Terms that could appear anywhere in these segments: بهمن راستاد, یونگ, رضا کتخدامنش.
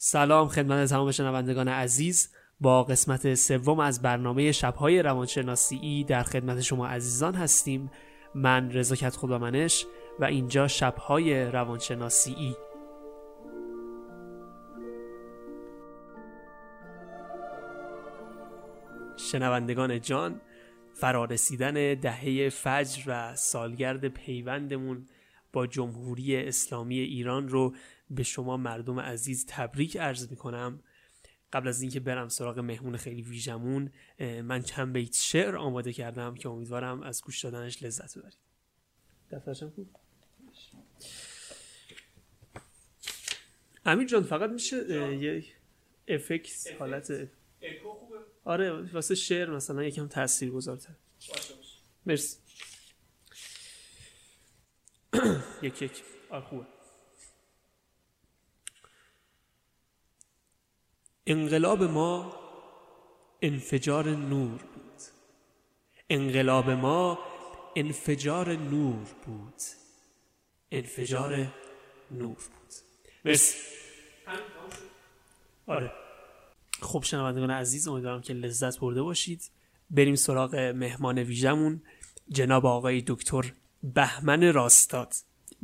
سلام خدمت تمام شنوندگان عزیز، با قسمت سوم از برنامه شبهای روانشناسی در خدمت شما عزیزان هستیم. من رضا کتخدامنش و اینجا شبهای روانشناسی. شنوندگان جان، فرارسیدن دهه فجر و سالگرد پیوندمون با جمهوری اسلامی ایران رو به شما مردم عزیز تبریک عرض میکنم. قبل از اینکه برم سراغ مهمون خیلی ویژمون، من چند بیت شعر آماده کردم که امیدوارم از گوش دادنش لذت ببرید. دفترشم خوب. امیر جان فقط میشه یک افکت حالت اکو خوبه؟ آره، واسه شعر مثلا یکم تاثیرگذارتر. باشه مرسی. یک آره خوبه. انقلاب ما انفجار نور بود، انقلاب ما انفجار نور بود، انفجار نور بود. مرسی. آره. خب شنوندگان عزیز، امیدوارم که لذت برده باشید. بریم سراغ مهمان ویژمون، جناب آقای دکتر بهمن راستاد.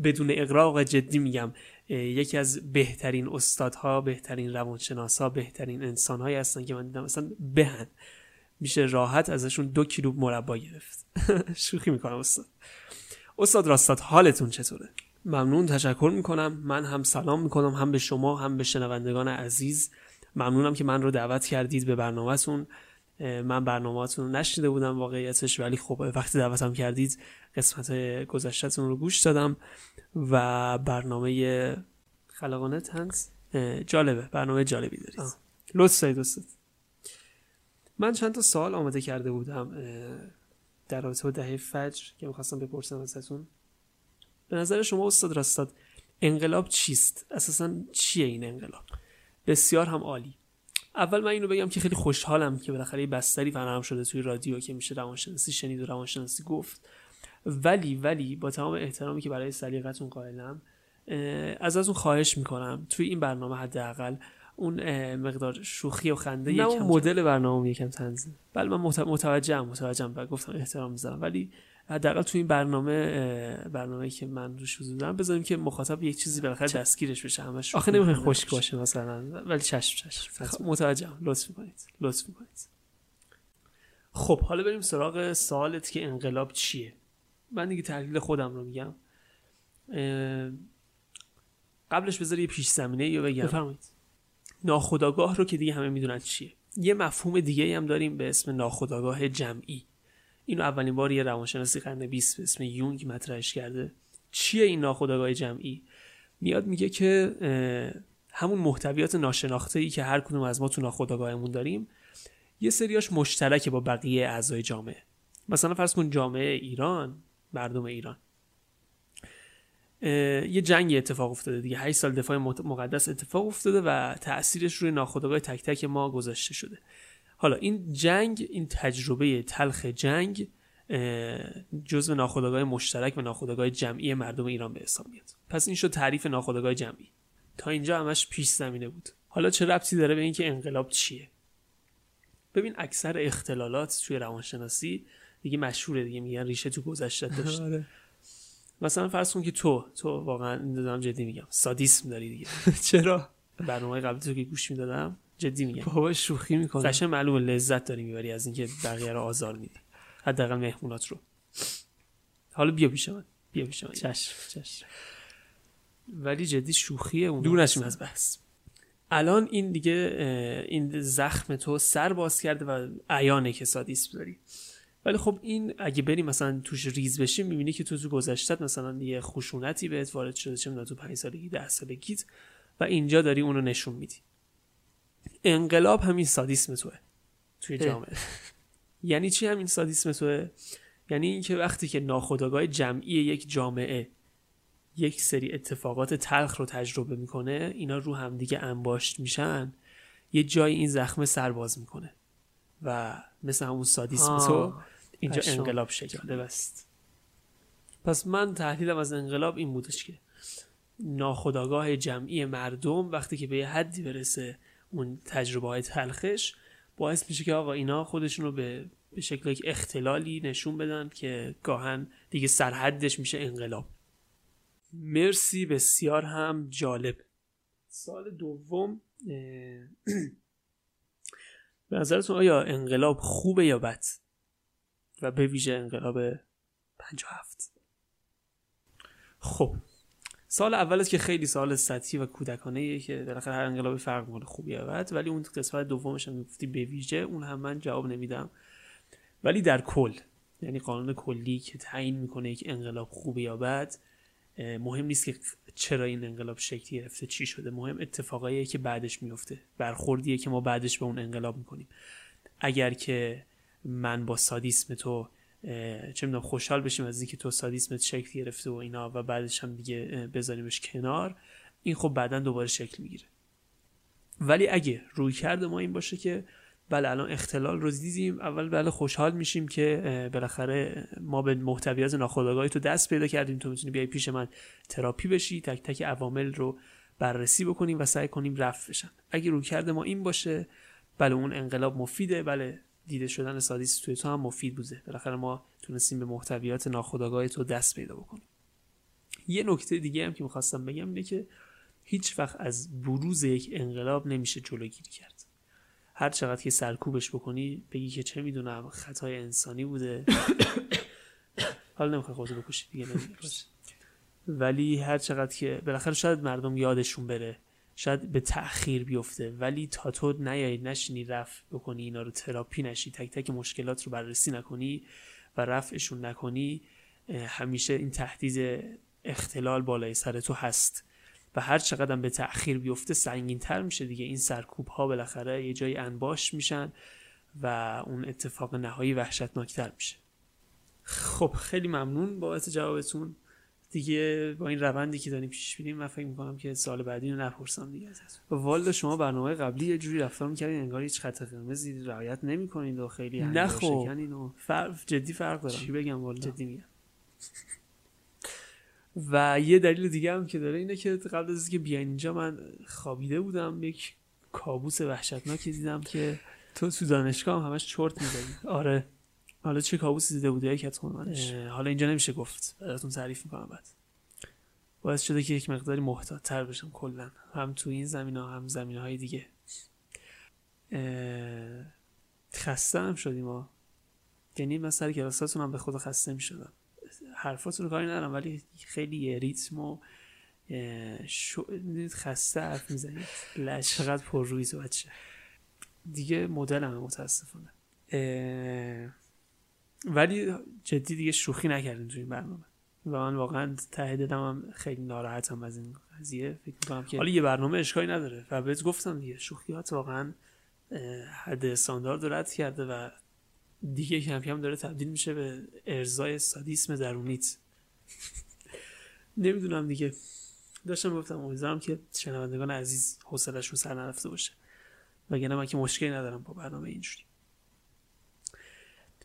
بدون اغراق جدی میگم، یکی از بهترین استادها، بهترین روانشناسا، بهترین انسان‌هایی هستن که من دیدم. مثلا بهن میشه راحت ازشون 2 کیلو مربا گرفت. شوخی میکنم. استاد راستاد، حالتون چطوره؟ ممنون، تشکر میکنم. من هم سلام میکنم، هم به شما هم به شنوندگان عزیز. ممنونم که من رو دعوت کردید به برنامه‌تون. من برنامه‌تون رو نشنیده بودم واقعیتش، ولی خب وقتی دعوتم کردید قسمت گذشته‌تون رو گوش دادم و برنامه خلاقانه طنز جالبه، برنامه جالبی دارید. لطف دارید دوستت. من چند تا سوال آماده کرده بودم در رابطه با دهه فجر که می‌خواستم بپرسم ازتون. به نظر شما استاد راستاد، انقلاب چیست؟ اساساً چیه این انقلاب؟ بسیار هم عالی. اول من اینو بگم که خیلی خوشحالم که بالاخره یه بستری فراهم شده توی رادیو که میشه روانشناسی شنید و روانشناسی گفت. ولی با تمام احترامی که برای سلیقتون قائلم، ازتون خواهش میکنم توی این برنامه حداقل اون مقدار شوخی و خنده یکم، نه مدل برنامه یکم تنظیم. بله من متوجهم و گفتم احترام میذارم، ولی حداقل توی این برنامه‌ای که من روش حضور دارم بذاریم که مخاطب یک چیزی بالاخره دستگیرش بشه. همش آخه نمیخواد خشک باشه مثلا، ولی چشم. متوجهم. لطف می‌کنید. خب حالا بریم سراغ سوالت که انقلاب چیه. من دیگه تحلیل خودم رو میگم. قبلش بذار یه پیش زمینه یا بگم. بفرمایید. ناخودآگاه رو که دیگه همه میدونن چیه. یه مفهوم دیگه هم داریم به اسم ناخودآگاه جمعی. اینو اولین بار یه روانشناسی قرن 20 به اسم یونگ مطرحش کرده. چیه این ناخودآگاه جمعی؟ میاد میگه که همون محتویات ناشناخته‌ای که هر کدوم از ما تو ناخودآگاهمون داریم، یه سریاش مشترکه با بقیه اعضای جامعه. مثلا فرض کن جامعه ایران، مردم ایران، یه جنگ اتفاق افتاده دیگه، 8 سال دفاع مقدس اتفاق افتاده و تأثیرش روی ناخودآگاه تک تک ما گذاشته شده. حالا این جنگ، این تجربه تلخ جنگ، جزء ناخودآگاه مشترک و ناخودآگاه جمعی مردم ایران به حساب میاد. پس این شد تعریف ناخودآگاه جمعی. تا اینجا همش پیش زمینه بود. حالا چه ربطی داره به این که انقلاب چیه؟ ببین اکثر اختلالات توی روانشناسی دیگه مشهوره دیگه، میگن ریشه تو گذشته داشته. مثلا فرض کن که تو واقعا دارم جدی میگم، سادیسم داری دیگه. چرا؟ برنامه قبلی تو که گوش میدادم جدی میگم، بابا شوخی میکنم. قشنگ معلومه لذت داری میبری از اینکه بقیه رو آزار میدی، حداقل مهمونات رو. حالا بیا پیش من. چشم. ولی جدی شوخیه، اون دور نشیم از بحث. الان این دیگه این زخم تو سر باز کرده و عیانه که سادیسم داری. ولی خب این اگه بری مثلا توش ریز بشی، میبینی که تو گذشتت مثلا یه خشونتی بهت وارد شده، چه میدونم تو 5 سالگی 10 سالگیت، و اینجا داری اونو نشون میدی. انقلاب همین سادیسم توه توی جامعه. یعنی چی همین سادیسم توه؟ یعنی اینکه وقتی که ناخودآگاه جمعی یک جامعه یک سری اتفاقات تلخ رو تجربه میکنه، اینا رو هم دیگه انباشت میشن، یه جای این زخم سر باز میکنه و مثل همون سادیسم تو اینجا انقلاب شکل بست. پس من تحلیلم از انقلاب این بودش که ناخودآگاه جمعی مردم وقتی که به یه حدی برسه اون تجربه‌های تلخش، باعث میشه که آقا اینا خودشون رو به شکل یک اختلالی نشون بدن که گاهن دیگه سرحدش میشه انقلاب. مرسی بسیار هم جالب. سال دوم، به نظرتون آیا انقلاب خوبه یا بد؟ و به ویژه انقلاب 57. خب سال اول است که خیلی سال سطحی و کودکانه‌ایه که در آخر هر انقلابی فرق می‌کنه خوب یا بد، ولی اون قسمت دومش هم گفتی به ویژه، اون هم من جواب نمیدم. ولی در کل، یعنی قانون کلی که تعیین می‌کنه یک انقلاب خوب یا بد، مهم نیست که چرا این انقلاب شکل گرفته، چی شده، مهم اتفاقاییه که بعدش میفته، برخوردیه که ما بعدش به اون انقلاب می‌کنیم. اگر که من با سادیسم تو چه میدونم خوشحال بشیم از اینکه تو سادیسمت شکل گرفته و اینا و بعدش هم دیگه بذاریمش کنار، این خب بعدن دوباره شکل میگیره. ولی اگه رویکرد ما این باشه که بله الان اختلال رو دیدیم، اول بله خوشحال میشیم که بالاخره ما به محتویات ناخودآگاهی تو دست پیدا کردیم، تو میتونی بیای پیش من تراپی بشی، تک تک عوامل رو بررسی بکنیم و سعی کنیم رفع بشن. اگه رویکرد ما این باشه، بله اون انقلاب مفیده، بله دیده شدن سادیست توی تو هم مفید بوده، بالاخره ما تونستیم به محتویات ناخودآگاه تو دست پیدا بکنیم. یه نکته دیگه هم که می‌خواستم بگم اینه که هیچ وقت از بروز یک انقلاب نمیشه جلوگیری کرد. هر چقدر که سرکوبش بکنی، بگی که چه میدونم خطای انسانی بوده، حالا نمیخوای خودت بکشی دیگه، ولی هر چقدر که بالاخره شاید مردم یادشون بره، شاید به تأخیر بیفته، ولی تا تو نیایی نشینی رفع بکنی اینا رو، تراپی نشی، تک تک مشکلات رو بررسی نکنی و رفعشون نکنی، همیشه این تهدید اختلال بالای سر تو هست و هر چقدر به تأخیر بیفته سنگین‌تر میشه دیگه. این سرکوب‌ها بالاخره یه جای انباش میشن و اون اتفاق نهایی وحشتناک‌تر میشه. خب خیلی ممنون بابت جوابتون. دیگه با این روندی که داریم پیش میریم، من فکر می‌کنم که سال بعدی رو نپرسم دیگه ازتون. والله شما برنامه قبلی یه جوری رفتار می‌کردین انگار هیچ خط قرمزی رعایت نمی‌کنید و خیلی اندیشه شکنین و جدی فرق داره. چی بگم والله جدی میگم. و یه دلیل دیگه هم که داره اینه که قبل از اینکه بیاین اینجا من خوابیده بودم، یک کابوس وحشتناکی دیدم که تو دانشگاه هم همش چرت می‌زدی. آره حالا چه کابوسی دیده بوده یک اتخون منش، حالا اینجا نمیشه گفت، براتون تعریف میکنم بعد. باعث شده که یک مقداری محتاط تر بشم کلن، هم تو این زمین ها هم زمین های دیگه. خسته هم شدیم ها، یعنی من سر کلاساتون هم به خود خسته میشدم. حرفاتون رو کاری ندارم، ولی خیلی ریتم و خسته حرف میزنید. چقدر پر روی تو بچه دیگه، مدل همه متاسفانه. ولی جدی دیگه شوخی نکردیم تو این برنامه و من واقعا ته دلم خیلی ناراحتم از این قضیه. فکر می‌کنم که حالا یه برنامه اشکالی نداره و بهت گفتم دیگه شوخیات واقعا حد استاندارد رد کرده و دیگه کم کم داره تبدیل میشه به ارضای سادیسم درونیت. نمیدونم دیگه، داشتم گفتم امیدوارم که شنوندگان عزیز حوصله‌شون سر نرفته باشه، وگرنه من که مشکلی ندارم با برنامه اینجوری.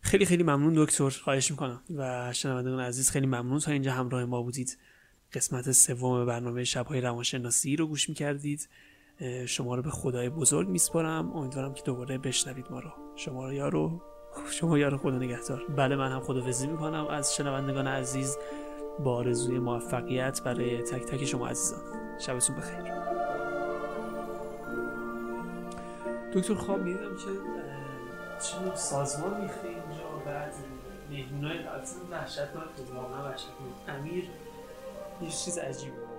خیلی خیلی ممنون دکتر، خواهش میکنم. و شنوندگان عزیز خیلی ممنون تا اینجا همراه ما بودید. قسمت سوم برنامه شبهای روانشناسی رو گوش میکردید. شما رو به خدای بزرگ میسپارم، امیدوارم که دوباره بشنوید ما رو. شما یارو خدا نگهدار. بله من هم خداحافظی میکنم از شنوندگان عزیز با آرزوی موفقیت برای تک تک شما عزیزان. شبتون بخیر. دکتر خواب میدیدم که چون سازمان میخواه اینجا و بعد مهمونهای قدسیم وحشتناک بود، واقعا وحشتناک بود. امیر یه چیز عجیب بود.